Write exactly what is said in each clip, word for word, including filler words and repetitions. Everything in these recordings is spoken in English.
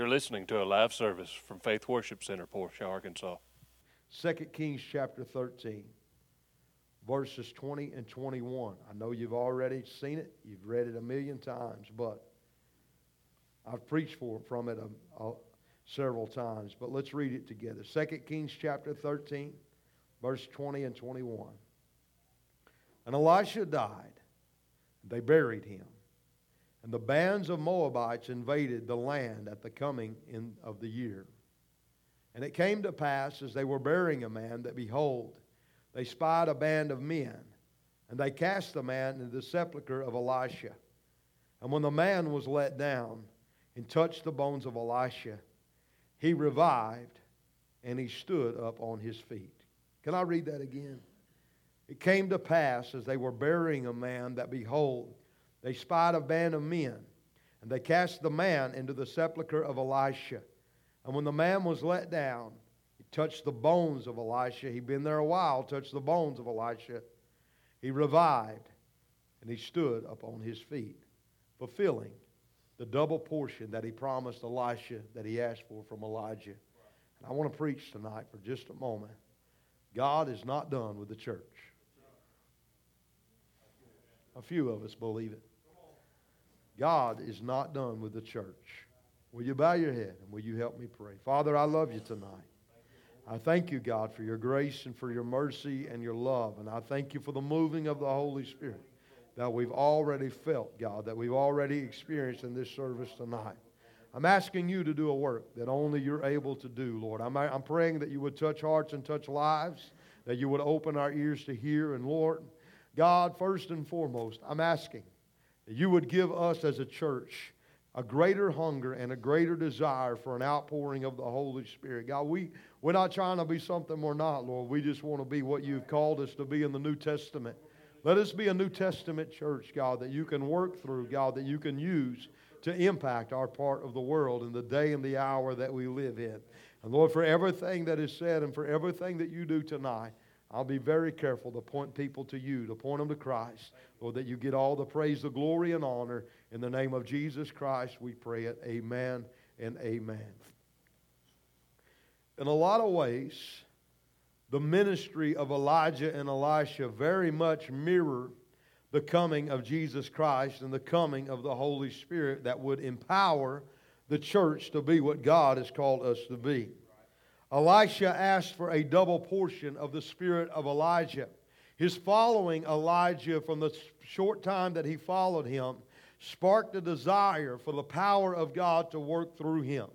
You're listening to a live service from Faith Worship Center, Portia, Arkansas. Second Kings chapter thirteen, verses twenty and twenty-one. I know you've already seen it. You've read it a million times, but I've preached for, from it a, a, several times. But let's read it together. Second Kings chapter thirteen, verse twenty and twenty-one. And Elisha died, and they buried him. And the bands of Moabites invaded the land at the coming in of the year. And it came to pass, as they were burying a man, that behold, they spied a band of men, and they cast the man into the sepulchre of Elisha. And when the man was let down and touched the bones of Elisha, he revived, and he stood up on his feet. Can I read that again? It came to pass, as they were burying a man, that behold, they spied a band of men, and they cast the man into the sepulchre of Elisha. And when the man was let down, he touched the bones of Elisha. He'd been there a while, touched the bones of Elisha. He revived, and he stood up on his feet, fulfilling the double portion that he promised Elisha, that he asked for from Elijah. And I want to preach tonight for just a moment. God is not done with the church. A few of us believe it. God is not done with the church. Will you bow your head and will you help me pray? Father, I love you tonight. I thank you, God, for your grace and for your mercy and your love. And I thank you for the moving of the Holy Spirit that we've already felt, God, that we've already experienced in this service tonight. I'm asking you to do a work that only you're able to do, Lord. I'm, I'm praying that you would touch hearts and touch lives, that you would open our ears to hear. And Lord, God, first and foremost, I'm asking that you would give us as a church a greater hunger and a greater desire for an outpouring of the Holy Spirit. God, we, we're not trying to be something we're not, Lord. We just want to be what you've called us to be in the New Testament. Let us be a New Testament church, God, that you can work through, God, that you can use to impact our part of the world in the day and the hour that we live in. And Lord, for everything that is said and for everything that you do tonight, I'll be very careful to point people to you, to point them to Christ, Lord, that you get all the praise, the glory, and honor. In the name of Jesus Christ, we pray it. Amen and amen. In a lot of ways, the ministry of Elijah and Elisha very much mirror the coming of Jesus Christ and the coming of the Holy Spirit that would empower the church to be what God has called us to be. Elisha asked for a double portion of the spirit of Elijah. His following Elijah from the short time that he followed him sparked a desire for the power of God to work through him.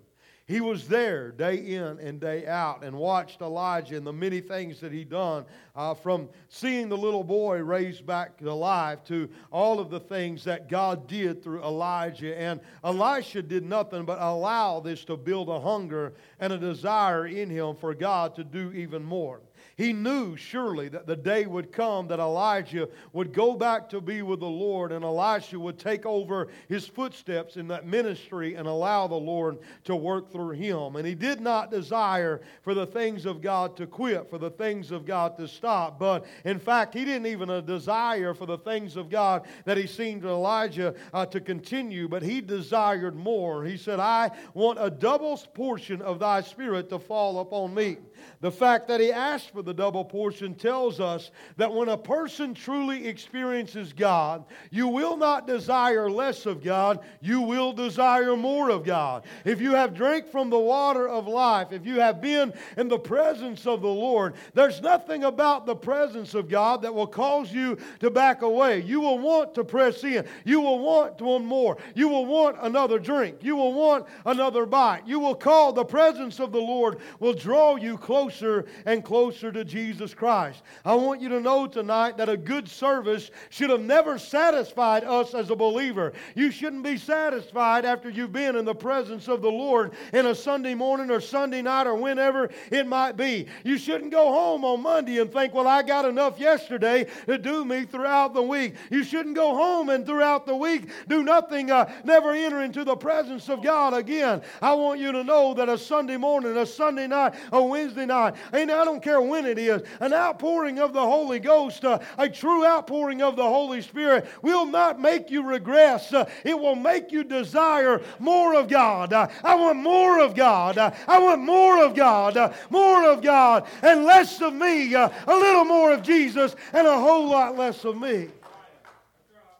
He was there day in and day out and watched Elijah and the many things that he done, uh, from seeing the little boy raised back to life to all of the things that God did through Elijah. And Elisha did nothing but allow this to build a hunger and a desire in him for God to do even more. He knew surely that the day would come that Elijah would go back to be with the Lord, and Elisha would take over his footsteps in that ministry and allow the Lord to work through him. And he did not desire for the things of God to quit, for the things of God to stop. But in fact, he didn't even desire for the things of God that he seen to Elijah uh, to continue, but he desired more. He said, I want a double portion of thy spirit to fall upon me. The fact that he asked for the double portion tells us that when a person truly experiences God, you will not desire less of God, you will desire more of God. If you have drank from the water of life, if you have been in the presence of the Lord, there's nothing about the presence of God that will cause you to back away. You will want to press in. You will want one more. You will want another drink. You will want another bite. You will call. The presence of the Lord will draw you closer and closer to Jesus Christ. I want you to know tonight that a good service should have never satisfied us as a believer. You shouldn't be satisfied after you've been in the presence of the Lord in a Sunday morning or Sunday night or whenever it might be. You shouldn't go home on Monday and think, well, I got enough yesterday to do me throughout the week. You shouldn't go home and throughout the week do nothing, uh, never enter into the presence of God again. I want you to know that a Sunday morning, a Sunday night, a Wednesday night, and I don't care when Christianity is an outpouring of the Holy Ghost, uh, a true outpouring of the Holy Spirit, will not make you regress. Uh, it will make you desire more of God. Uh, I want more of God. Uh, I want more of God. Uh, more of God and less of me. Uh, a little more of Jesus and a whole lot less of me.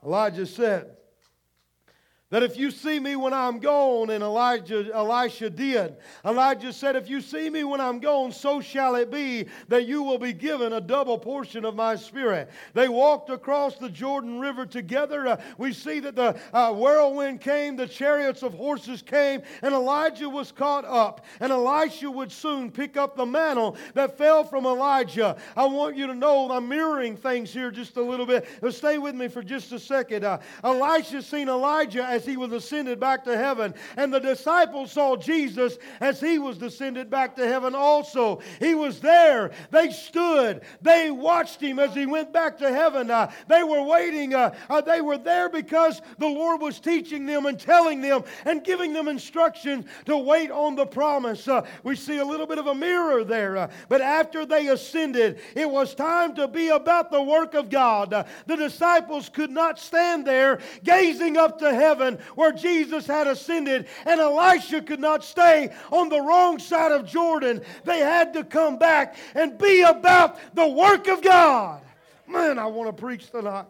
Elijah said that if you see me when I'm gone, and Elijah, Elisha did. Elijah said, if you see me when I'm gone, so shall it be that you will be given a double portion of my spirit. They walked across the Jordan River together. Uh, we see that the uh, whirlwind came, the chariots of horses came, and Elijah was caught up. And Elisha would soon pick up the mantle that fell from Elijah. I want you to know I'm mirroring things here just a little bit. But stay with me for just a second. Uh, Elisha seen Elijah as he was ascended back to heaven. And the disciples saw Jesus as he was descended back to heaven also. He was there. They stood. They watched him as he went back to heaven. Uh, they were waiting. Uh, uh, they were there because the Lord was teaching them and telling them and giving them instructions to wait on the promise. Uh, we see a little bit of a mirror there. Uh, but after they ascended, it was time to be about the work of God. Uh, the disciples could not stand there gazing up to heaven where Jesus had ascended, and Elisha could not stay on the wrong side of Jordan. They had to come back and be about the work of God. Man, I want to preach tonight.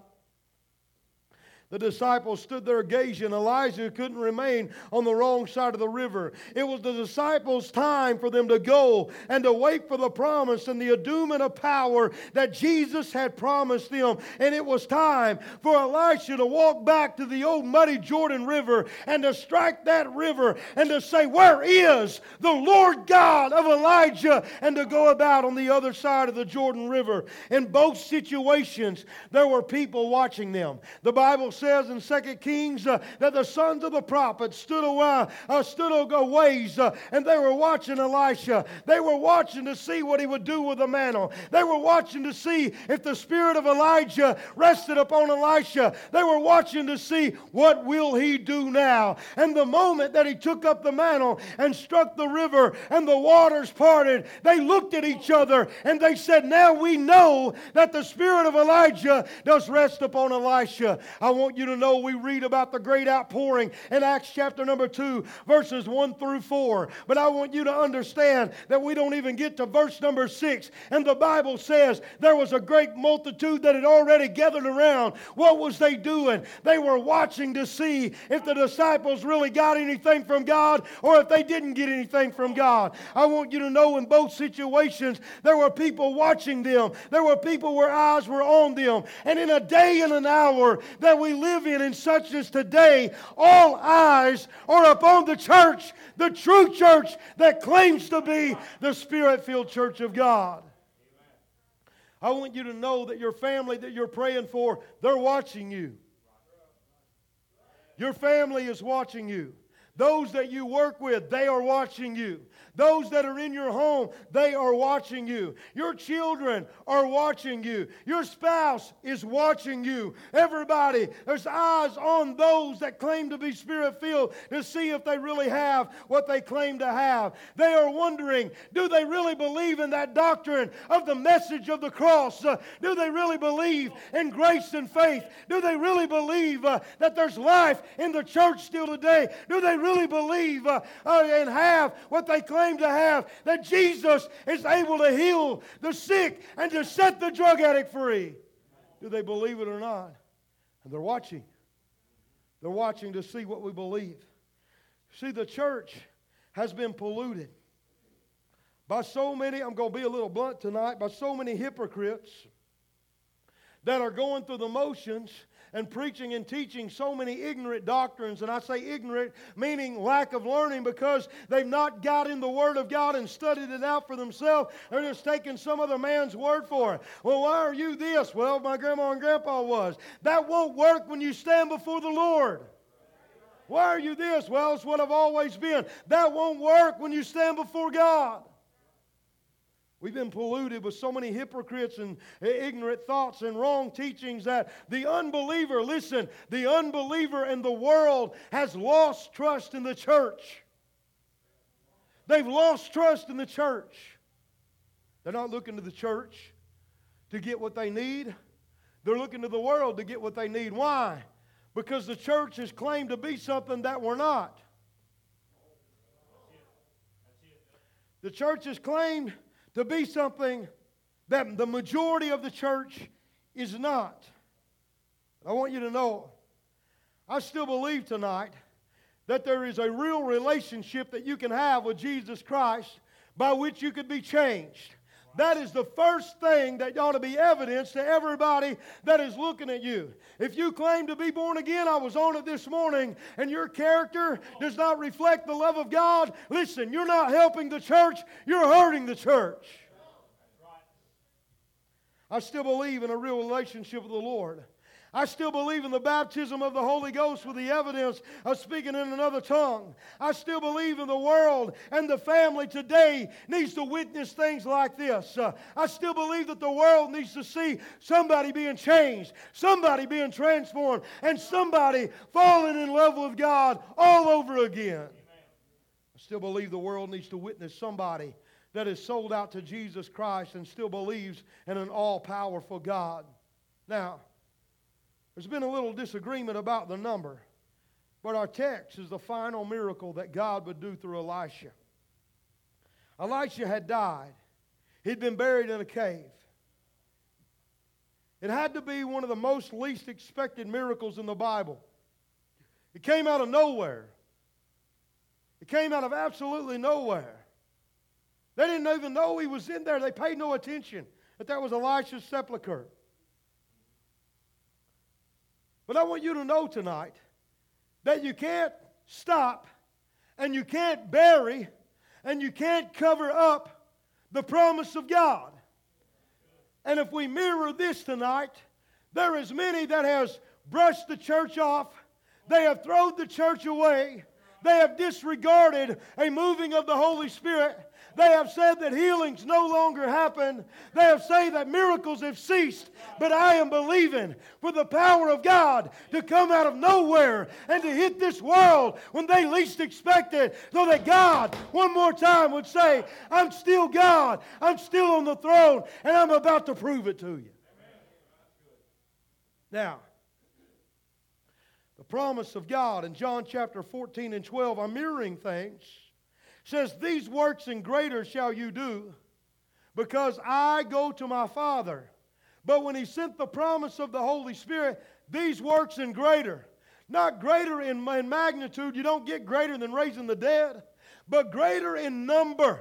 The disciples stood there gazing. Elijah couldn't remain on the wrong side of the river. It was the disciples' time for them to go and to wait for the promise and the endowment of power that Jesus had promised them. And it was time for Elisha to walk back to the old muddy Jordan River and to strike that river and to say, where is the Lord God of Elijah? And to go about on the other side of the Jordan River. In both situations, there were people watching them. The Bible says, says in Second Kings uh, that the sons of the prophets stood a while, uh, stood a ways uh, and they were watching Elisha. They were watching to see what he would do with the mantle. They were watching to see if the spirit of Elijah rested upon Elisha. They were watching to see what will he do now. And the moment that he took up the mantle and struck the river and the waters parted, they looked at each other and they said, now we know that the spirit of Elijah does rest upon Elisha. I want I want you to know we read about the great outpouring in Acts chapter number two, verses one through four. But I want you to understand that we don't even get to verse number six. And the Bible says there was a great multitude that had already gathered around. What was they doing? They were watching to see if the disciples really got anything from God or if they didn't get anything from God. I want you to know in both situations there were people watching them. There were people where eyes were on them. And in a day and an hour that we live in and such as today, all eyes are upon the church, the true church that claims to be the Spirit-filled church of God. Amen. I want you to know that your family that you're praying for, they're watching you. Your family is watching you. Those that you work with, they are watching you. Those that are in your home, they are watching you. Your children are watching you. Your spouse is watching you. Everybody, there's eyes on those that claim to be Spirit-filled to see if they really have what they claim to have. They are wondering, do they really believe in that doctrine of the message of the cross? Uh, do they really believe in grace and faith? Do they really believe uh, that there's life in the church still today? Do they really believe uh, uh, and have what they claim to have, that Jesus is able to heal the sick and to set the drug addict free? Do they believe it or not? And they're watching. They're watching to see what we believe. See, the church has been polluted by so many, I'm going to be a little blunt tonight, by so many hypocrites that are going through the motions and preaching and teaching so many ignorant doctrines. And I say ignorant, meaning lack of learning, because they've not got in the Word of God and studied it out for themselves. They're just taking some other man's word for it. Well, why are you this? Well, my grandma and grandpa was. That won't work when you stand before the Lord. Why are you this? Well, it's what I've always been. That won't work when you stand before God. We've been polluted with so many hypocrites and ignorant thoughts and wrong teachings that the unbeliever, listen, the unbeliever and the world has lost trust in the church. They've lost trust in the church. They're not looking to the church to get what they need. They're looking to the world to get what they need. Why? Because the church has claimed to be something that we're not. The church has claimed to be something that the majority of the church is not. I want you to know, I still believe tonight that there is a real relationship that you can have with Jesus Christ by which you could be changed. That is the first thing that ought to be evidence to everybody that is looking at you. If you claim to be born again, I was on it this morning, and your character does not reflect the love of God, listen, you're not helping the church, you're hurting the church. I still believe in a real relationship with the Lord. I still believe in the baptism of the Holy Ghost with the evidence of speaking in another tongue. I still believe in the world and the family today needs to witness things like this. Uh, I still believe that the world needs to see somebody being changed, somebody being transformed, and somebody falling in love with God all over again. Amen. I still believe the world needs to witness somebody that is sold out to Jesus Christ and still believes in an all-powerful God. Now, there's been a little disagreement about the number, but our text is the final miracle that God would do through Elisha. Elisha had died. He'd been buried in a cave. It had to be one of the most least expected miracles in the Bible. It came out of nowhere. It came out of absolutely nowhere. They didn't even know he was in there. They paid no attention that that was Elisha's sepulcher. But I want you to know tonight that you can't stop and you can't bury and you can't cover up the promise of God. And if we mirror this tonight, there is many that has brushed the church off. They have thrown the church away. They have disregarded a moving of the Holy Spirit. They have said that healings no longer happen. They have said that miracles have ceased. But I am believing for the power of God to come out of nowhere and to hit this world when they least expect it, so that God one more time would say, I'm still God, I'm still on the throne, and I'm about to prove it to you. Amen. Now, the promise of God in John chapter fourteen and twelve are mirroring things. Says, these works and greater shall you do, because I go to my Father. But when he sent the promise of the Holy Spirit, these works and greater, not greater in, in magnitude, you don't get greater than raising the dead, but greater in number,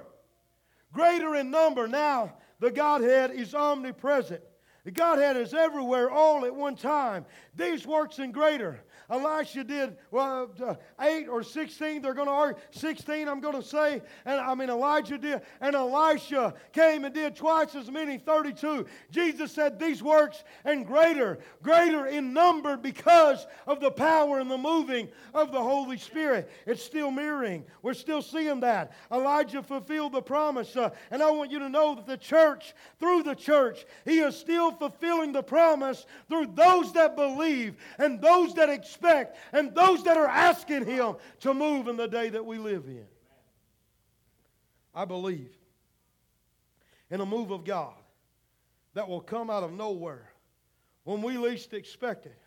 greater in number. Now, the Godhead is omnipresent. The Godhead is everywhere, all at one time. These works and greater. Elisha did well, uh, eight or sixteen, they're going to argue, sixteen I'm going to say, and I mean Elijah did, and Elisha came and did twice as many, thirty-two. Jesus said these works and greater, greater in number because of the power and the moving of the Holy Spirit. It's still mirroring. We're still seeing that. Elijah fulfilled the promise, uh, and I want you to know that the church, through the church, he is still fulfilling the promise through those that believe and those that experience and those that are asking him to move in the day that we live in. I believe in a move of God that will come out of nowhere when we least expect it,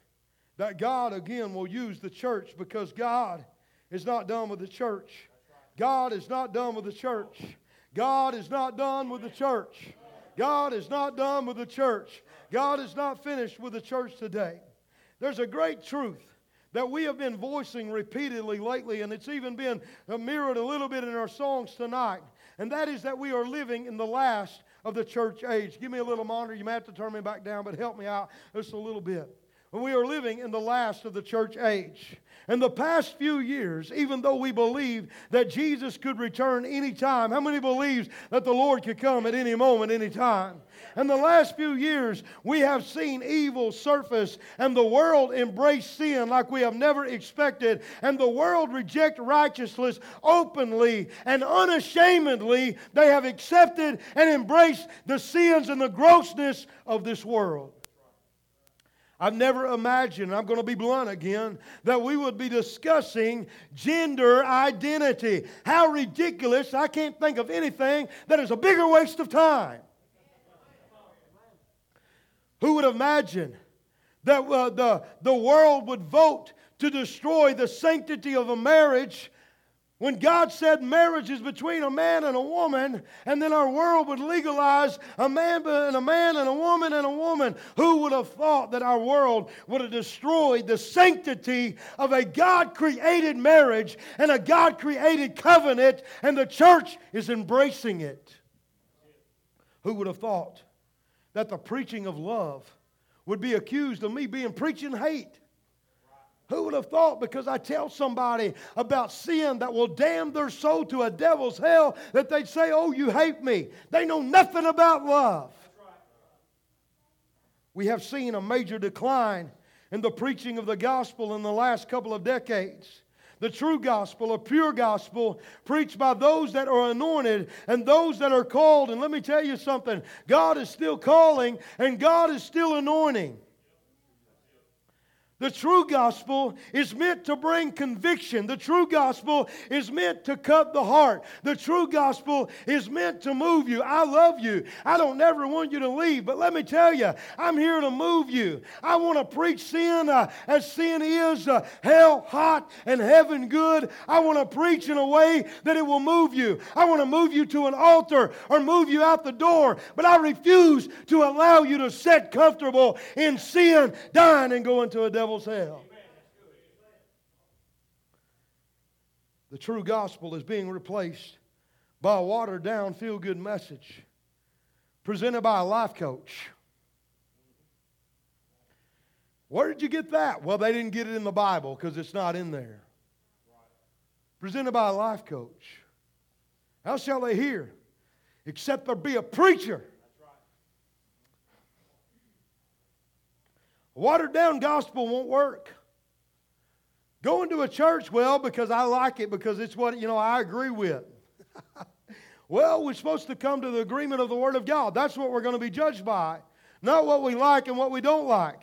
that God again will use the church, because God is not done with the church. God is not done with the church. God is not done with the church. God is not done with the church. God is not finished with the church today. There's a great truth that we have been voicing repeatedly lately, and it's even been mirrored a little bit in our songs tonight, and that is that we are living in the last of the church age. Give me a little monitor. You may have to turn me back down, but help me out just a little bit. We are living in the last of the church age. In the past few years, even though we believe that Jesus could return any time, how many believes that the Lord could come at any moment, any time? In the last few years, we have seen evil surface and the world embrace sin like we have never expected, and the world reject righteousness openly and unashamedly. They have accepted and embraced the sins and the grossness of this world. I've never imagined, I'm going to be blunt again, that we would be discussing gender identity. How ridiculous. I can't think of anything that is a bigger waste of time. Who would imagine that uh, the, the world would vote to destroy the sanctity of a marriage when God said marriage is between a man and a woman, and then our world would legalize a man and a man and a woman and a woman? Who would have thought that our world would have destroyed the sanctity of a God-created marriage and a God-created covenant, and the church is embracing it? Who would have thought that the preaching of love would be accused of me being preaching hate? Who would have thought, because I tell somebody about sin that will damn their soul to a devil's hell, that they'd say, oh, you hate me? They know nothing about love. Right. We have seen a major decline in the preaching of the gospel in the last couple of decades. The true gospel, a pure gospel, preached by those that are anointed and those that are called. And let me tell you something, God is still calling and God is still anointing. The true gospel is meant to bring conviction. The true gospel is meant to cut the heart. The true gospel is meant to move you. I love you. I don't ever want you to leave. But let me tell you, I'm here to move you. I want to preach sin uh, as sin is, uh, hell hot and heaven good. I want to preach in a way that it will move you. I want to move you to an altar or move you out the door. But I refuse to allow you to sit comfortable in sin, dying, and go into a devil. Hell. The true gospel is being replaced by a watered-down, feel-good message presented by a life coach. Where did you get that? Well, they didn't get it in the Bible because it's not in there. Presented by a life coach. How shall they hear except there be a preacher? Watered down gospel won't work. Going to a church, well, because I like it, because it's what, you know, I agree with. Well, we're supposed to come to the agreement of the Word of God. That's what we're going to be judged by, not what we like and what we don't like.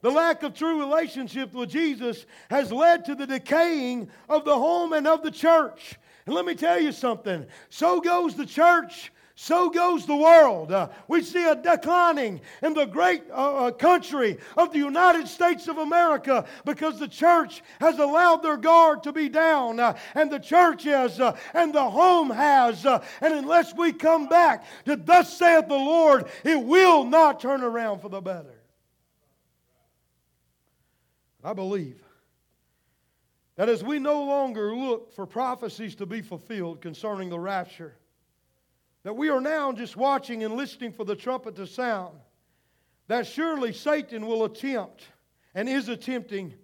The lack of true relationship with Jesus has led to the decaying of the home and of the church. And let me tell you something. So goes the church. So goes the world. Uh, we see a declining in the great uh, country of the United States of America because the church has allowed their guard to be down, uh, and the church is, uh, and the home has, uh, and unless we come back to thus saith the Lord, it will not turn around for the better. I believe that as we no longer look for prophecies to be fulfilled concerning the rapture, that we are now just watching and listening for the trumpet to sound, that surely Satan will attempt and is attempting.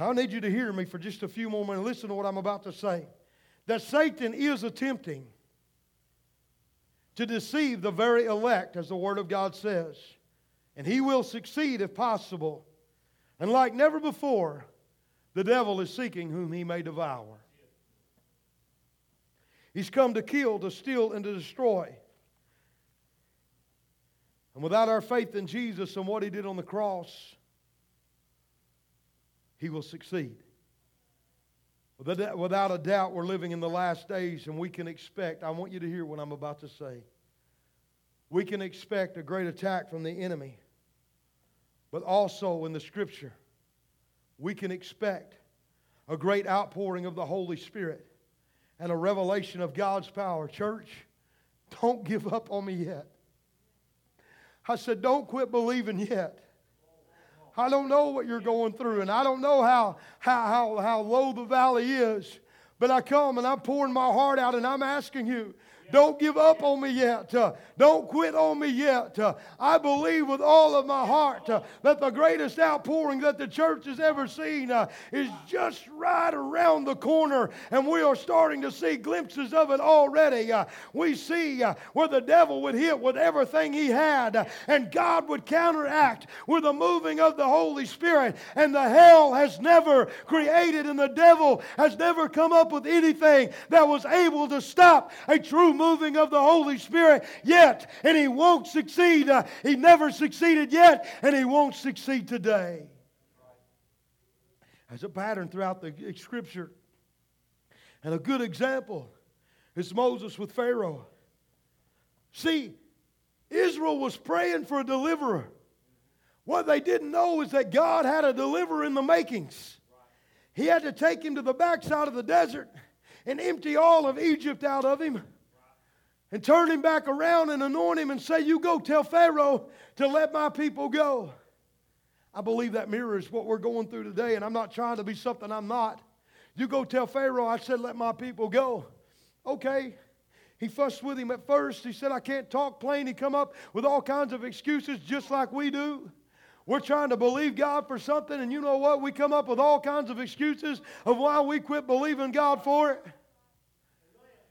I need you to hear me for just a few moments and listen to what I'm about to say. That Satan is attempting to deceive the very elect, as the Word of God says. And he will succeed if possible. And like never before, the devil is seeking whom he may devour. He's come to kill, to steal, and to destroy. And without our faith in Jesus and what He did on the cross, He will succeed. Without a doubt, we're living in the last days, and we can expect, I want you to hear what I'm about to say, we can expect a great attack from the enemy. But also in the Scripture, we can expect a great outpouring of the Holy Spirit and a revelation of God's power. Church, don't give up on me yet. I said, don't quit believing yet. I don't know what you're going through, and I don't know how, how, how, how low the valley is, but I come and I'm pouring my heart out and I'm asking you, don't give up on me yet. Uh, don't quit on me yet. Uh, I believe with all of my heart uh, that the greatest outpouring that the church has ever seen uh, is just right around the corner, and we are starting to see glimpses of it already. Uh, we see uh, where the devil would hit with everything he had, uh, and God would counteract with the moving of the Holy Spirit, and the hell has never created, and the devil has never come up with anything that was able to stop a true moving of the Holy Spirit yet, and he won't succeed. Uh, he never succeeded yet, and he won't succeed today. As a pattern throughout the Scripture, and a good example is Moses with Pharaoh. See, Israel was praying for a deliverer. What they didn't know is that God had a deliverer in the makings. He had to take him to the backside of the desert and empty all of Egypt out of him and turn him back around and anoint him and say, you go tell Pharaoh to let my people go. I believe that mirrors what we're going through today, and I'm not trying to be something I'm not. You go tell Pharaoh, I said, let my people go. Okay. He fussed with him at first. He said, I can't talk plain. He come up with all kinds of excuses just like we do. We're trying to believe God for something, and you know what? We come up with all kinds of excuses of why we quit believing God for it.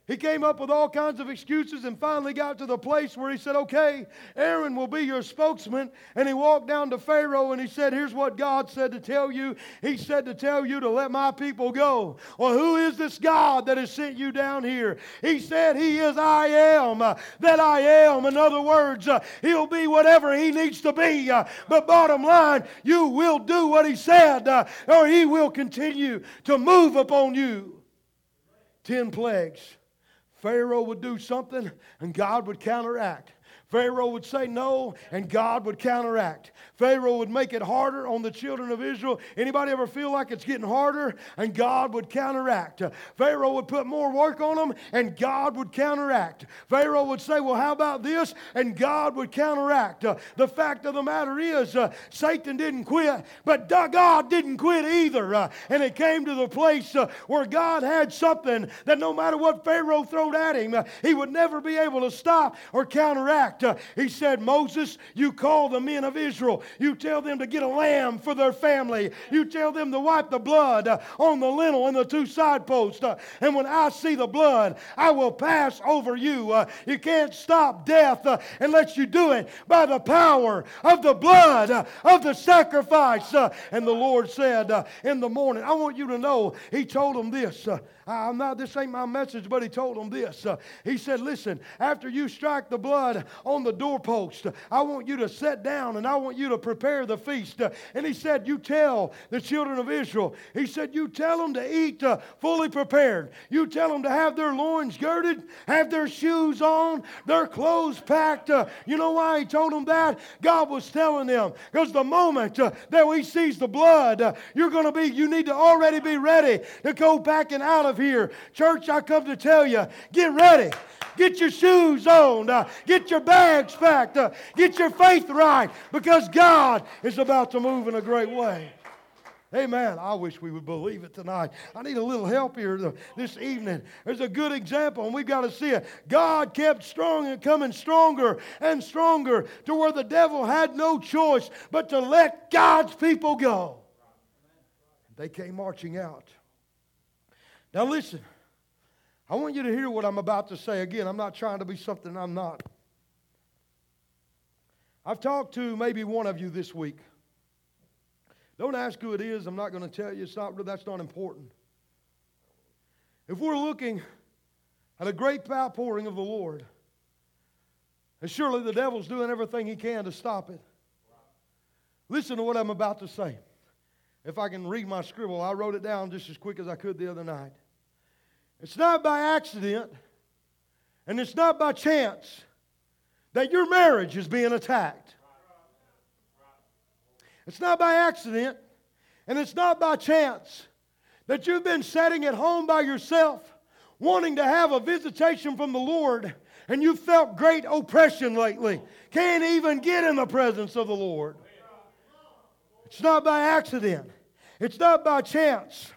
He came up with all kinds of excuses and finally got to the place where he said, okay, Aaron will be your spokesman. And he walked down to Pharaoh and he said, here's what God said to tell you. He said to tell you to let my people go. Well, who is this God that has sent you down here? He said he is I am that I am. In other words, uh, he'll be whatever he needs to be. Uh, but bottom line, you will do what he said uh, or he will continue to move upon you. Ten plagues. Pharaoh would do something, and God would counteract. Pharaoh would say no, and God would counteract. Pharaoh would make it harder on the children of Israel. Anybody ever feel like it's getting harder? And God would counteract. Pharaoh would put more work on them, and God would counteract. Pharaoh would say, well, how about this? And God would counteract. The fact of the matter is, uh, Satan didn't quit, but God didn't quit either. Uh, and it came to the place uh, where God had something that no matter what Pharaoh threw at him, uh, he would never be able to stop or counteract. He said, Moses, you call the men of Israel. You tell them to get a lamb for their family. You tell them to wipe the blood on the lintel and the two side posts. And when I see the blood, I will pass over you. You can't stop death unless you do it by the power of the blood of the sacrifice. And the Lord said in the morning, I want you to know, he told them this. I'm not, this ain't my message, but he told them this. Uh, he said, listen, after you strike the blood on the doorpost, I want you to sit down and I want you to prepare the feast. Uh, and he said, you tell the children of Israel. He said, you tell them to eat uh, fully prepared. You tell them to have their loins girded, have their shoes on, their clothes packed. Uh, you know why he told them that? God was telling them, because the moment uh, that he sees the blood, uh, you're going to be, you need to already be ready to go back and out of here. Church, I come to tell you, get ready. Get your shoes on. Uh, get your bags packed. Uh, get your faith right, because God is about to move in a great way. Amen. I wish we would believe it tonight. I need a little help here this evening. There's a good example, and we've got to see it. God kept strong and coming stronger and stronger to where the devil had no choice but to let God's people go. They came marching out. Now listen, I want you to hear what I'm about to say. Again, I'm not trying to be something I'm not. I've talked to maybe one of you this week. Don't ask who it is. I'm not going to tell you. It's not, that's not important. If we're looking at a great outpouring of the Lord, and surely the devil's doing everything he can to stop it. Listen to what I'm about to say. If I can read my scribble, I wrote it down just as quick as I could the other night. It's not by accident, and it's not by chance that your marriage is being attacked. It's not by accident, and it's not by chance that you've been sitting at home by yourself wanting to have a visitation from the Lord, and you've felt great oppression lately. Can't even get in the presence of the Lord. It's not by accident. It's not by chance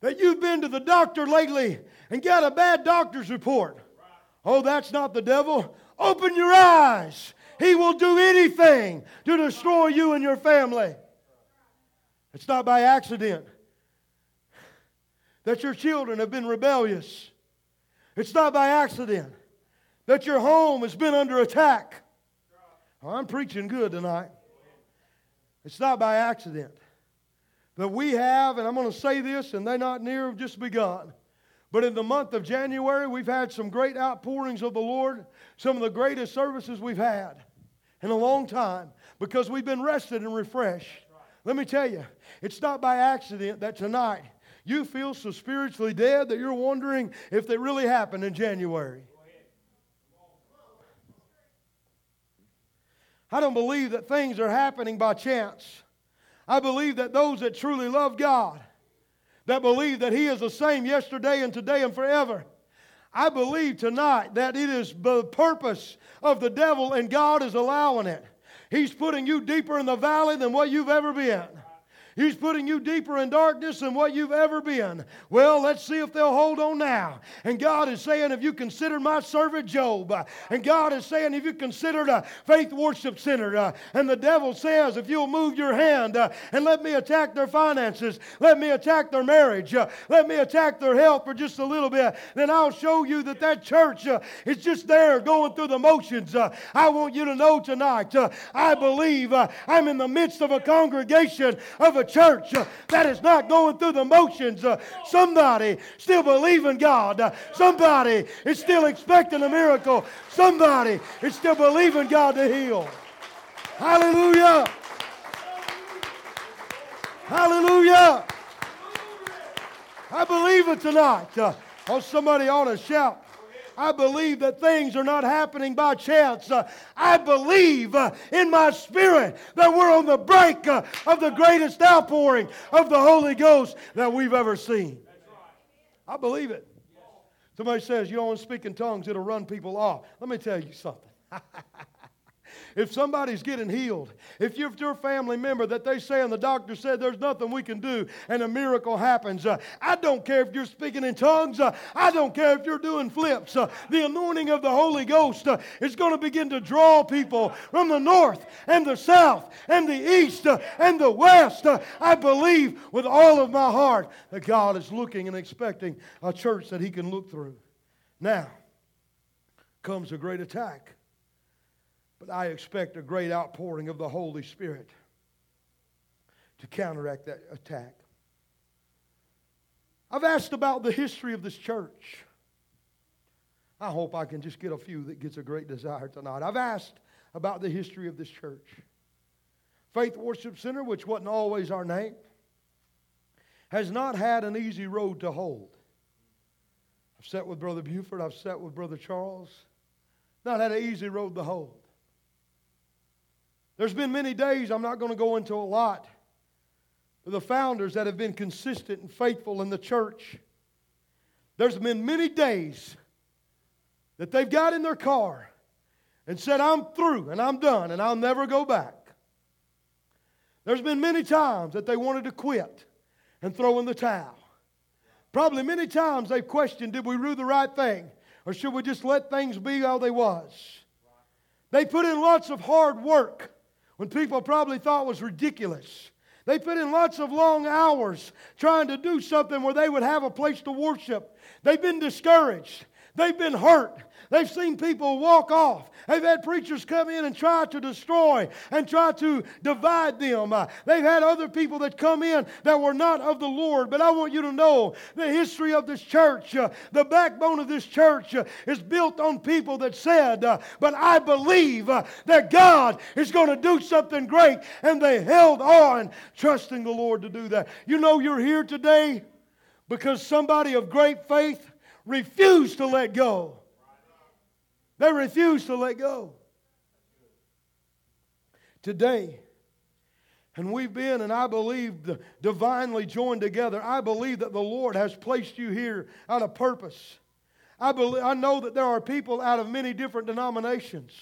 that you've been to the doctor lately and got a bad doctor's report. Oh, that's not the devil. Open your eyes. He will do anything to destroy you and your family. It's not by accident that your children have been rebellious. It's not by accident that your home has been under attack. Oh, I'm preaching good tonight. It's not by accident that we have, and I'm going to say this, and they're not near, just begun. But in the month of January, we've had some great outpourings of the Lord, some of the greatest services we've had in a long time, because we've been rested and refreshed. Let me tell you, it's not by accident that tonight you feel so spiritually dead that you're wondering if it really happened in January. I don't believe that things are happening by chance. I believe that those that truly love God, that believe that He is the same yesterday and today and forever, I believe tonight that it is the purpose of the devil and God is allowing it. He's putting you deeper in the valley than what you've ever been. He's putting you deeper in darkness than what you've ever been. Well, let's see if they'll hold on now. And God is saying, if you consider my servant Job, and God is saying, if you considered a Faith Worship Center, uh, and the devil says, if you'll move your hand uh, and let me attack their finances, let me attack their marriage, uh, let me attack their health for just a little bit, then I'll show you that that church uh, is just there going through the motions. Uh, I want you to know tonight, uh, I believe uh, I'm in the midst of a congregation of a church uh, that is not going through the motions. Uh, somebody still believing God. Uh, somebody is still expecting a miracle. Somebody is still believing God to heal. Hallelujah. Hallelujah. I believe it tonight. Uh, oh, somebody ought to shout. I believe that things are not happening by chance. Uh, I believe uh, in my spirit that we're on the brink uh, of the greatest outpouring of the Holy Ghost that we've ever seen. I believe it. Somebody says, you don't want to speak in tongues, it'll run people off. Let me tell you something. If somebody's getting healed, if you're your family member that they say and the doctor said there's nothing we can do and a miracle happens, uh, I don't care if you're speaking in tongues. Uh, I don't care if you're doing flips. Uh, the anointing of the Holy Ghost uh, is going to begin to draw people from the north and the south and the east uh, and the west. Uh, I believe with all of my heart that God is looking and expecting a church that He can look through. Now comes a great attack. But I expect a great outpouring of the Holy Spirit to counteract that attack. I've asked about the history of this church. I hope I can just get a few that gets a great desire tonight. I've asked about the history of this church. Faith Worship Center, which wasn't always our name, has not had an easy road to hold. I've sat with Brother Buford. I've sat with Brother Charles. Not had an easy road to hold. There's been many days, I'm not going to go into a lot, of the founders that have been consistent and faithful in the church. There's been many days that they've got in their car and said, I'm through and I'm done and I'll never go back. There's been many times that they wanted to quit and throw in the towel. Probably many times they've questioned, did we do the right thing or should we just let things be how they was? They put in lots of hard work when people probably thought was ridiculous. They put in lots of long hours trying to do something where they would have a place to worship. They've been discouraged. They've been hurt. They've seen people walk off. They've had preachers come in and try to destroy and try to divide them. They've had other people that come in that were not of the Lord. But I want you to know the history of this church, uh, the backbone of this church uh, is built on people that said, uh, but I believe uh, that God is going to do something great. And they held on, trusting the Lord to do that. You know you're here today because somebody of great faith refused to let go. They refused to let go. Today, and we've been, and I believe, divinely joined together. I believe that the Lord has placed you here out of purpose. I believe, I know that there are people out of many different denominations.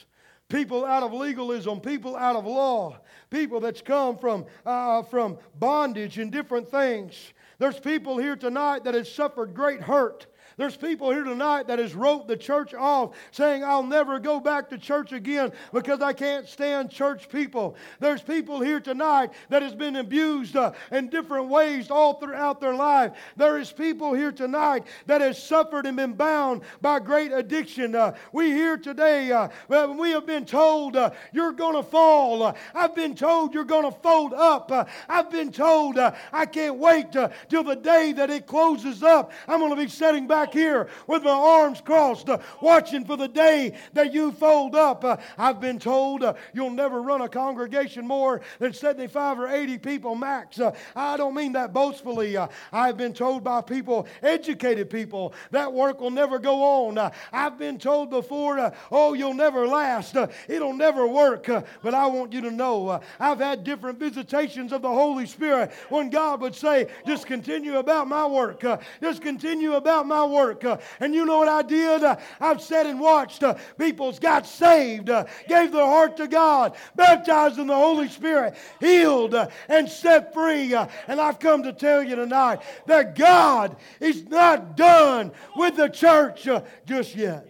People out of legalism, people out of law, people that's come from, uh, from bondage and different things. There's people here tonight that have suffered great hurt. There's people here tonight that has wrote the church off saying, I'll never go back to church again because I can't stand church people. There's people here tonight that has been abused uh, in different ways all throughout their life. There is people here tonight that has suffered and been bound by great addiction. Uh, we here today, uh, we have been told uh, you're going to fall. Uh, I've been told you're going to fold up. Uh, I've been told uh, I can't wait uh, till the day that it closes up. I'm going to be sitting back back here with my arms crossed, uh, watching for the day that you fold up. Uh, I've been told uh, you'll never run a congregation more than seventy-five or eighty people max. Uh, I don't mean that boastfully. Uh, I've been told by people, educated people, that work will never go on. Uh, I've been told before, uh, oh, you'll never last. Uh, it'll never work. Uh, but I want you to know, uh, I've had different visitations of the Holy Spirit when God would say, just continue about my work. Uh, just continue about my work. Uh, and you know what I did? Uh, I've sat and watched. Uh, people's got saved, uh, gave their heart to God, baptized in the Holy Spirit, healed uh, and set free. Uh, and I've come to tell you tonight that God is not done with the church uh, just yet.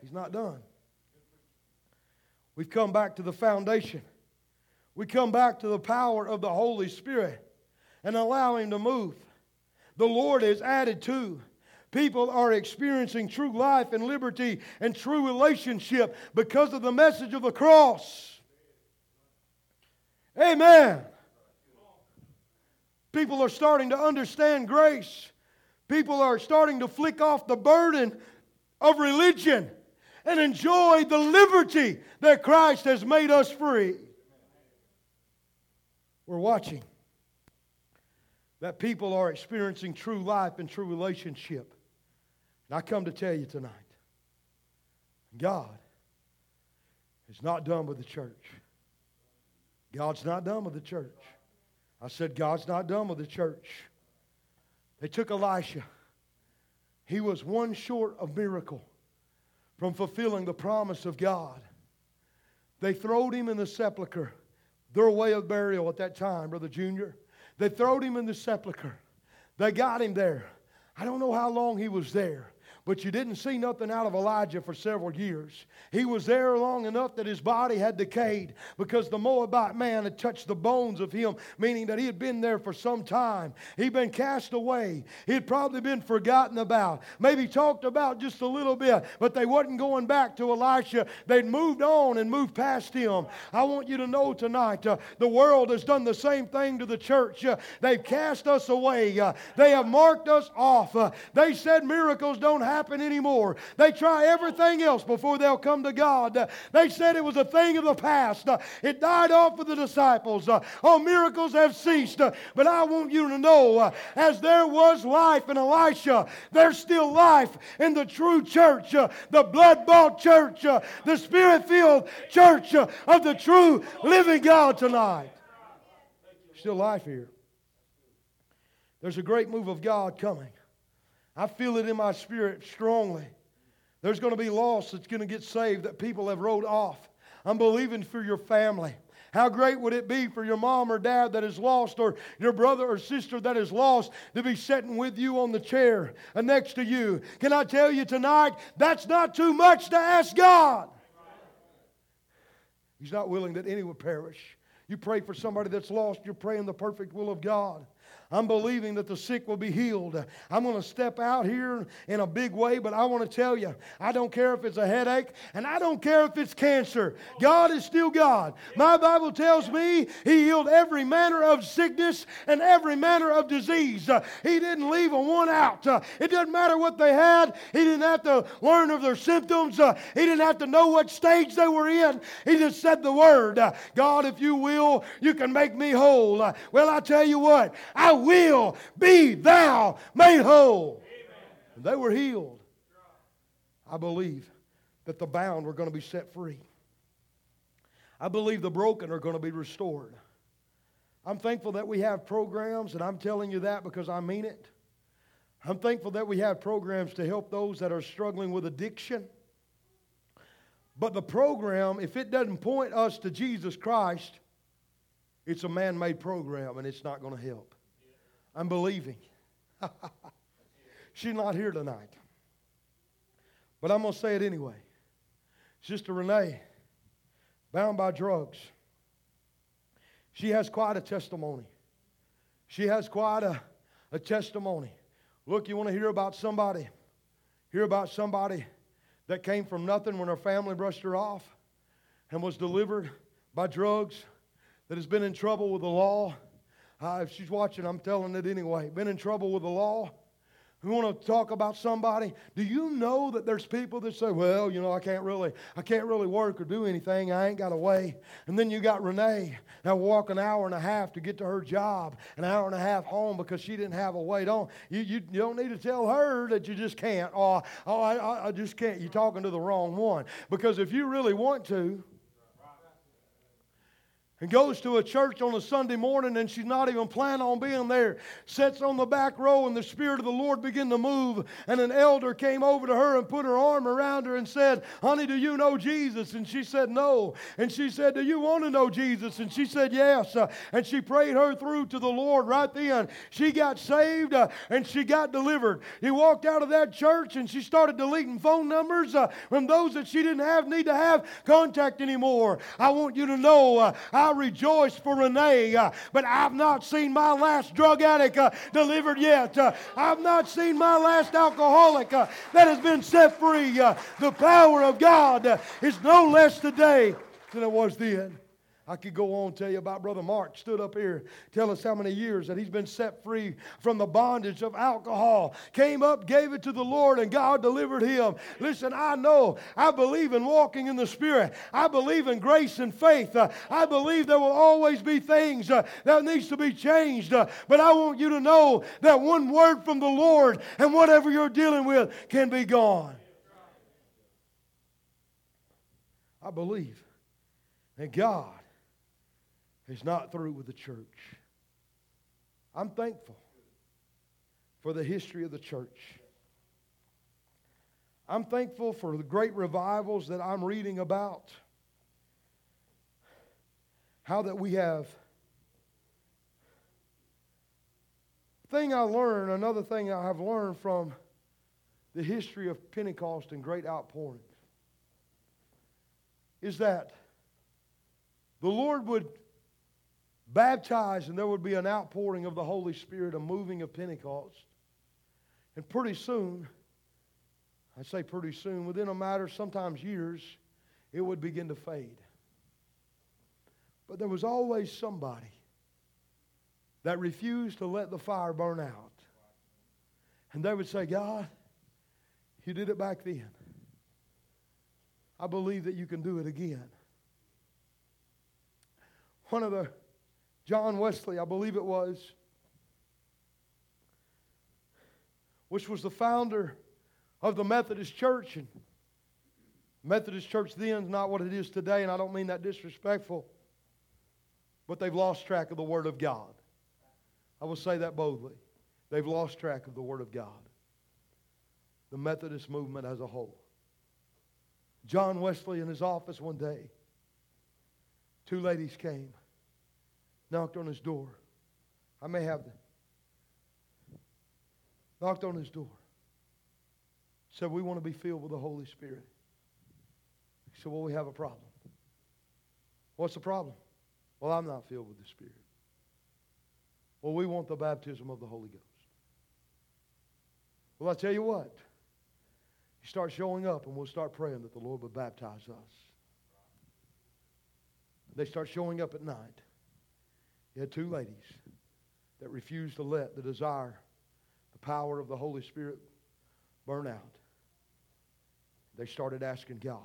He's not done. We've come back to the foundation. We come back to the power of the Holy Spirit and allow Him to move. The Lord is added to. People are experiencing true life and liberty and true relationship because of the message of the cross. Amen. People are starting to understand grace. People are starting to flick off the burden of religion and enjoy the liberty that Christ has made us free. We're watching that people are experiencing true life and true relationship. And I come to tell you tonight, God is not done with the church. God's not done with the church. I said God's not done with the church. They took Elisha. He was one short of miracle from fulfilling the promise of God. They throwed him in the sepulcher, their way of burial at that time, Brother Junior. They throwed him in the sepulcher. They got him there. I don't know how long he was there, but you didn't see nothing out of Elijah for several years. He was there long enough that his body had decayed because the Moabite man had touched the bones of him, meaning that he had been there for some time. He'd been cast away. He had probably been forgotten about, maybe talked about just a little bit, but they wasn't going back to Elisha. They'd moved on and moved past him. I want you to know tonight, uh, the world has done the same thing to the church. Uh, they've cast us away. Uh, they have marked us off. Uh, they said miracles don't happen. happen anymore. They try everything else before they'll come to God. Uh, they said it was a thing of the past. Uh, it died off for the disciples. Uh, oh, miracles have ceased. Uh, but I want you to know, uh, as there was life in Elisha, there's still life in the true church, uh, the blood-bought church, uh, the Spirit-filled church uh, of the true living God tonight. Still life here. There's a great move of God coming. I feel it in my spirit strongly. There's going to be loss that's going to get saved that people have wrote off. I'm believing for your family. How great would it be for your mom or dad that is lost, or your brother or sister that is lost, to be sitting with you on the chair next to you? Can I tell you tonight, that's not too much to ask God. He's not willing that any would perish. You pray for somebody that's lost, you're praying the perfect will of God. I'm believing that the sick will be healed. I'm going to step out here in a big way, but I want to tell you, I don't care if it's a headache, and I don't care if it's cancer. God is still God. My Bible tells me He healed every manner of sickness and every manner of disease. He didn't leave a one out. It doesn't matter what they had. He didn't have to learn of their symptoms. He didn't have to know what stage they were in. He just said the word, God, if you will, you can make me whole. Well, I tell you what, I will be thou made whole. And they were healed. I believe that the bound were going to be set free. I believe the broken are going to be restored. I'm thankful that we have programs, and I'm telling you that because I mean it. I'm thankful that we have programs to help those that are struggling with addiction. But the program, if it doesn't point us to Jesus Christ, it's a man-made program, and it's not going to help. I'm believing. She's not here tonight. But I'm going to say it anyway. Sister Renee, bound by drugs. She has quite a testimony. She has quite a, a testimony. Look, you want to hear about somebody. Hear about somebody that came from nothing when her family brushed her off and was delivered by drugs, that has been in trouble with the law. Uh, if she's watching, I'm telling it anyway. Been in trouble with the law. We want to talk about somebody. Do you know that there's people that say, well, you know, I can't really, I can't really work or do anything. I ain't got a way. And then you got Renee that walk an hour and a half to get to her job, an hour and a half home because she didn't have a way. Don't you, you, you don't need to tell her that you just can't. Oh, oh, I, I just can't. You're talking to the wrong one. Because if you really want to, and goes to a church on a Sunday morning and she's not even planning on being there, sits on the back row and the Spirit of the Lord began to move, and an elder came over to her and put her arm around her and said, honey, do you know Jesus? And she said, no. And she said, do you want to know Jesus? And she said, yes. Uh, and she prayed her through to the Lord right then. She got saved uh, and she got delivered. He walked out of that church and she started deleting phone numbers uh, from those that she didn't have need to have contact anymore. I want you to know, uh, I I rejoice for Renee, uh, but I've not seen my last drug addict uh, delivered yet. Uh, I've not seen my last alcoholic uh, that has been set free. Uh, the power of God uh, is no less today than it was then. I could go on and tell you about Brother Mark stood up here, tell us how many years that he's been set free from the bondage of alcohol. Came up, gave it to the Lord, and God delivered him. Listen, I know, I believe in walking in the Spirit. I believe in grace and faith. Uh, I believe there will always be things uh, that needs to be changed. Uh, but I want you to know that one word from the Lord and whatever you're dealing with can be gone. I believe in God. He's not through with the church. I'm thankful for the history of the church. I'm thankful for the great revivals that I'm reading about. How that we have. Thing I learned, another thing I have learned from the history of Pentecost and great outpouring is that the Lord would baptized, and there would be an outpouring of the Holy Spirit, a moving of Pentecost. And pretty soon, I say pretty soon, within a matter of sometimes years, it would begin to fade. But there was always somebody that refused to let the fire burn out. And they would say, God, you did it back then. I believe that you can do it again. One of the John Wesley, I believe it was, which was the founder of the Methodist Church. And Methodist Church then is not what it is today, and I don't mean that disrespectful, but they've lost track of the Word of God. I will say that boldly. They've lost track of the Word of God. The Methodist movement as a whole. John Wesley in his office one day, two ladies came. Knocked on his door. I may have them. Knocked on his door. Said, we want to be filled with the Holy Spirit. He said, well, we have a problem. What's the problem? Well, I'm not filled with the Spirit. Well, we want the baptism of the Holy Ghost. Well, I tell you what. You start showing up and we'll start praying that the Lord would baptize us. They start showing up at night. You had two ladies that refused to let the desire, the power of the Holy Spirit burn out. They started asking God,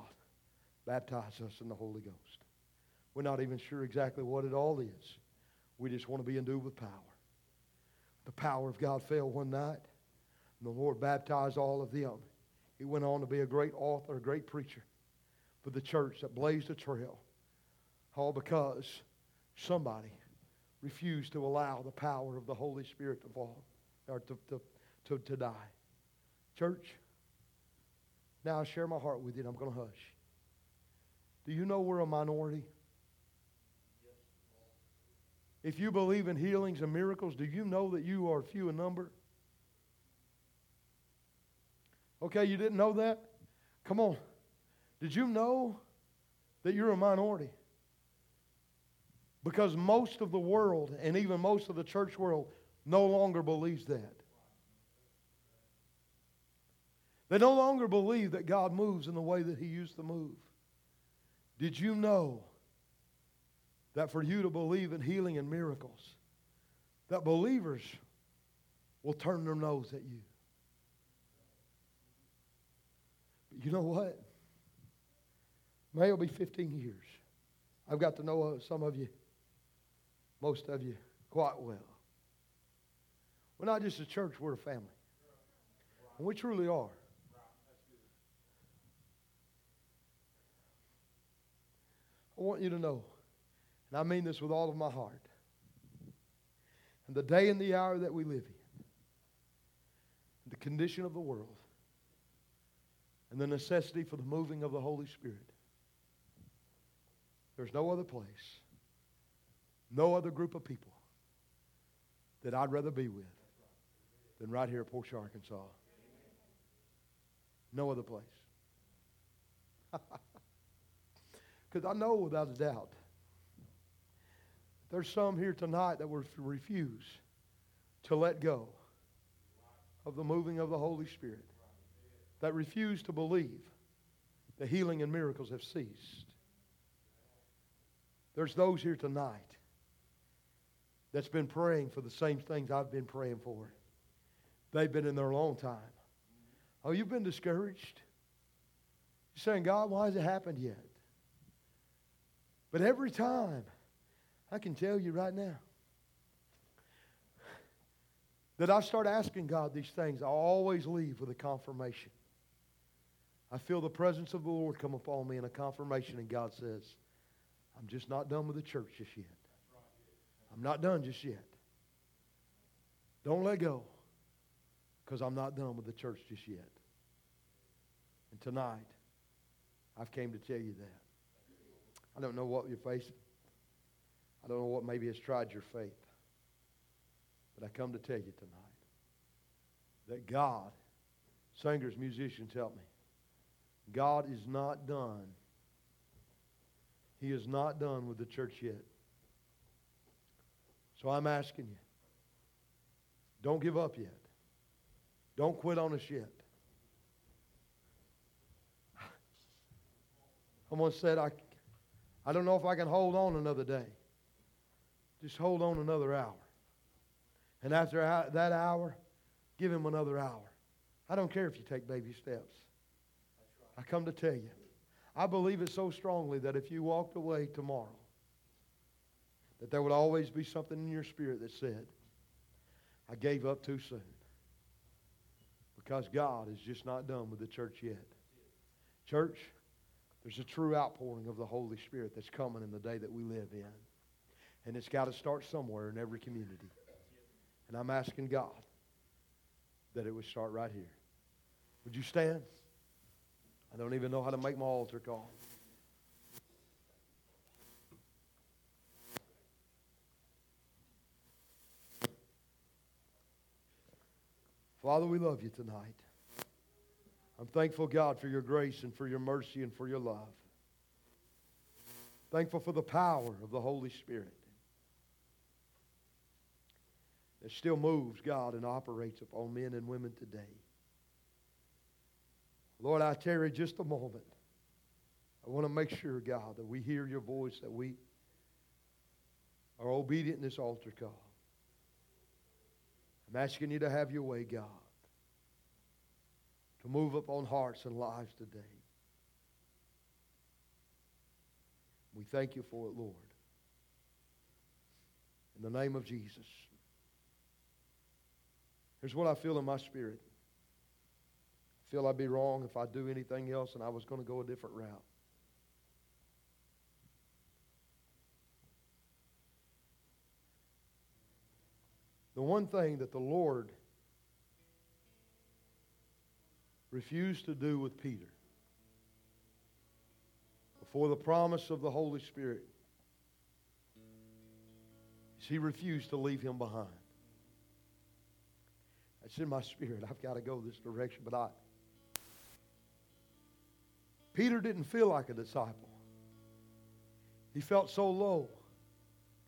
baptize us in the Holy Ghost. We're not even sure exactly what it all is. We just want to be endued with power. The power of God fell one night, and the Lord baptized all of them. He went on to be a great author, a great preacher for the church that blazed a trail, all because somebody refused to allow the power of the Holy Spirit to fall, or to, to, to, to die. Church, now I share my heart with you, and I'm going to hush. Do you know we're a minority? If you believe in healings and miracles, do you know that you are few in number? Okay, you didn't know that? Come on. Did you know that you're a minority? Because most of the world, and even most of the church world, no longer believes that. They no longer believe that God moves in the way that He used to move. Did you know that for you to believe in healing and miracles, that believers will turn their nose at you? you know what? May will be fifteen years. I've got to know some of you, most of you, quite well. We're not just a church, we're a family. And we truly are. I want you to know, and I mean this with all of my heart, and the day and the hour that we live in, the condition of the world, and the necessity for the moving of the Holy Spirit, there's no other place, no other group of people that I'd rather be with than right here at Portia, Arkansas. No other place. Because I know without a doubt, there's some here tonight that will refuse to let go of the moving of the Holy Spirit, that refuse to believe the healing and miracles have ceased. There's those here tonight that's been praying for the same things I've been praying for. They've been in there a long time. Oh, you've been discouraged. You're saying, God, why has it happened yet? But every time, I can tell you right now, that I start asking God these things, I always leave with a confirmation. I feel the presence of the Lord come upon me in a confirmation, and God says, I'm just not done with the church just yet. I'm not done just yet. Don't let go, because I'm not done with the church just yet. And tonight, I've came to tell you that. I don't know what you're facing. I don't know what maybe has tried your faith. But I come to tell you tonight that God, singers, musicians, help me. God is not done. He is not done with the church yet. So I'm asking you, don't give up yet. Don't quit on us yet. Someone said, I, I don't know if I can hold on another day. Just hold on another hour. And after that hour, give him another hour. I don't care if you take baby steps. I come to tell you, I believe it so strongly that if you walked away tomorrow, that there would always be something in your spirit that said, I gave up too soon. Because God is just not done with the church yet. Church, there's a true outpouring of the Holy Spirit that's coming in the day that we live in. And it's got to start somewhere in every community. And I'm asking God that it would start right here. Would you stand? I don't even know how to make my altar call. Father, we love you tonight. I'm thankful, God, for your grace and for your mercy and for your love. Thankful for the power of the Holy Spirit that still moves, God, and operates upon men and women today. Lord, I tarry just a moment. I want to make sure, God, that we hear your voice, that we are obedient in this altar call. I'm asking you to have your way, God, to move upon hearts and lives today. We thank you for it, Lord. In the name of Jesus. Here's what I feel in my spirit. I feel I'd be wrong if I do anything else and I was going to go a different route. The one thing that the Lord refused to do with Peter before the promise of the Holy Spirit is he refused to leave him behind. That's in my spirit. I've got to go this direction, but I... Peter didn't feel like a disciple. He felt so low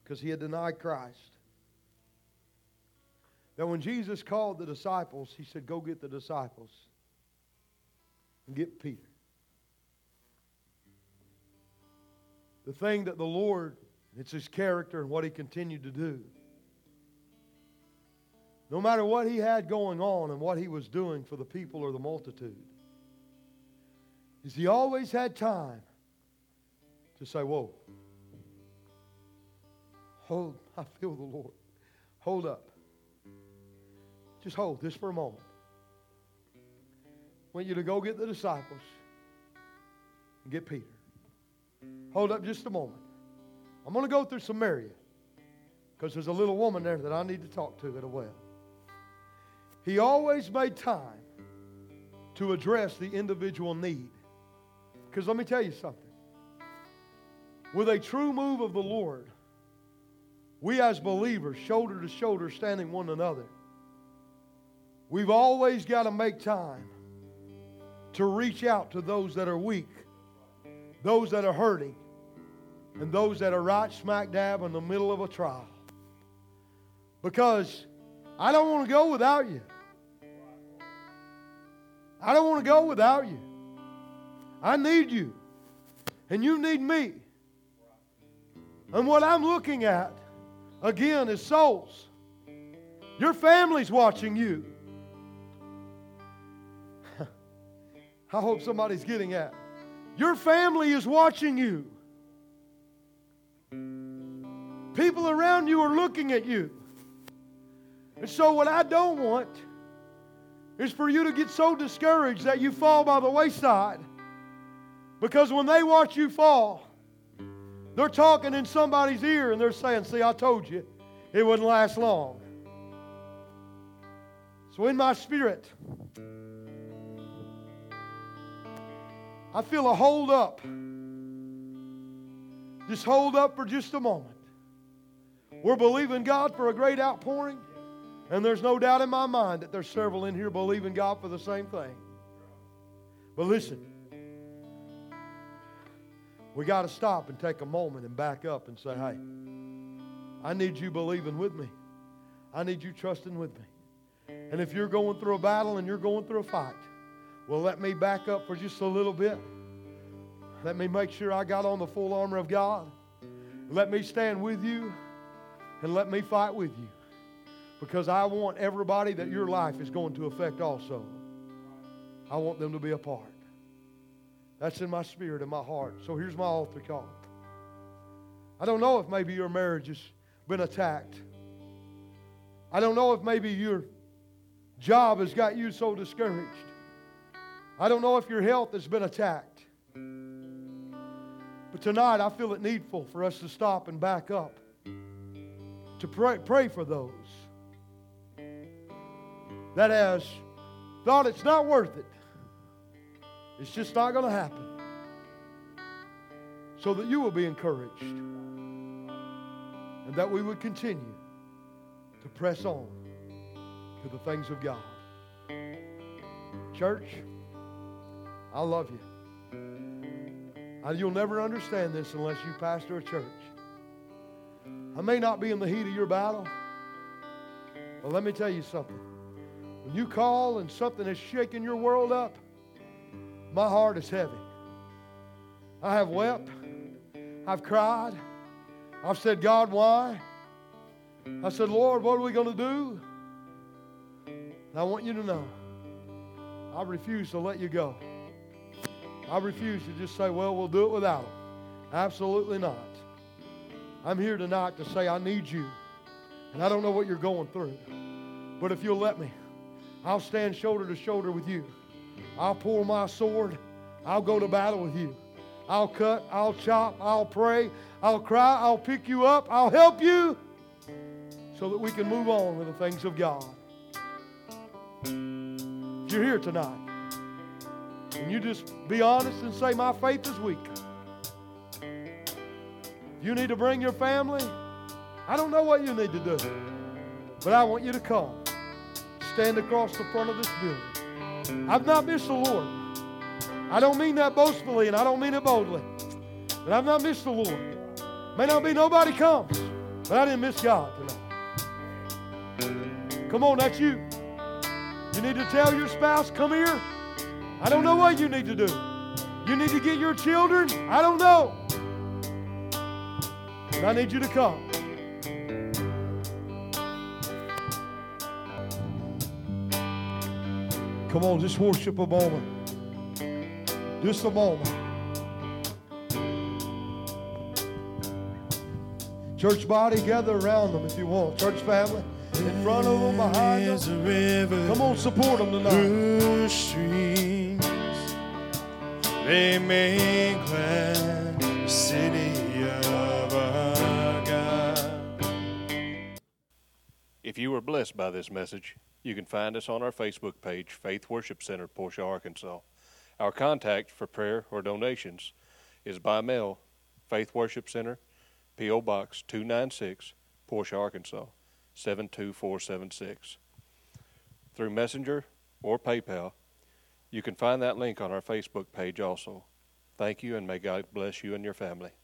because he had denied Christ. Now, when Jesus called the disciples, he said, go get the disciples and get Peter. The thing that the Lord, it's his character and what he continued to do. No matter what he had going on and what he was doing for the people or the multitude, is he always had time to say, whoa, hold, I feel the Lord. Hold up. Just hold this for a moment. I want you to go get the disciples and get Peter. Hold up just a moment. I'm going to go through Samaria because there's a little woman there that I need to talk to at a well. He always made time to address the individual need. Because let me tell you something. With a true move of the Lord, we as believers, shoulder to shoulder, standing one another, we've always got to make time to reach out to those that are weak, those that are hurting, and those that are right smack dab in the middle of a trial. Because I don't want to go without you. I don't want to go without you. I need you. And you need me. And what I'm looking at, again, is souls. Your family's watching you. I hope somebody's getting at. Your family is watching you. People around you are looking at you. And so what I don't want is for you to get so discouraged that you fall by the wayside. Because when they watch you fall, they're talking in somebody's ear and they're saying, see, I told you, it wouldn't last long. So in my spirit, I feel a hold up. Just hold up for just a moment. We're believing God for a great outpouring. And there's no doubt in my mind that there's several in here believing God for the same thing. But listen, we got to stop and take a moment and back up and say, hey, I need you believing with me. I need you trusting with me. And if you're going through a battle and you're going through a fight, well, let me back up for just a little bit. Let me make sure I got on the full armor of God. Let me stand with you and let me fight with you. Because I want everybody that your life is going to affect also. I want them to be a part. That's in my spirit and my heart. So here's my altar call. I don't know if maybe your marriage has been attacked. I don't know if maybe your job has got you so discouraged. I don't know if your health has been attacked. But tonight I feel it needful for us to stop and back up. To pray, pray for those that has thought it's not worth it. It's just not going to happen. So that you will be encouraged. And that we would continue to press on to the things of God. Church, I love you. I, you'll never understand this unless you pastor a church. I may not be in the heat of your battle, but let me tell you something. When you call and something is shaking your world up, my heart is heavy. I have wept. I've cried. I've said, God, why? I said, Lord, what are we going to do? And I want you to know, I refuse to let you go. I refuse to just say, well, we'll do it without them. Absolutely not. I'm here tonight to say I need you. And I don't know what you're going through. But if you'll let me, I'll stand shoulder to shoulder with you. I'll pull my sword. I'll go to battle with you. I'll cut. I'll chop. I'll pray. I'll cry. I'll pick you up. I'll help you so that we can move on with the things of God. You're here tonight. And you just be honest and say, my faith is weak. You need to bring your family. I don't know what you need to do. But I want you to come. Stand across the front of this building. I've not missed the Lord. I don't mean that boastfully and I don't mean it boldly. But I've not missed the Lord. May not be nobody comes, but I didn't miss God tonight. Come on, that's you. You need to tell your spouse, come here. I don't know what you need to do. You need to get your children. I don't know. But I need you to come. Come on, just worship a moment. Just a moment. Church body, gather around them if you want. Church family, in front of them, behind them. River, come on, support them tonight. Blue streams, they may glad the city of our God. If you were blessed by this message, you can find us on our Facebook page, Faith Worship Center, Portia, Arkansas. Our contact for prayer or donations is by mail, Faith Worship Center, P O. Box two ninety-six, Portia, Arkansas, seven two four seven six. Through Messenger or PayPal, you can find that link on our Facebook page also. Thank you, and may God bless you and your family.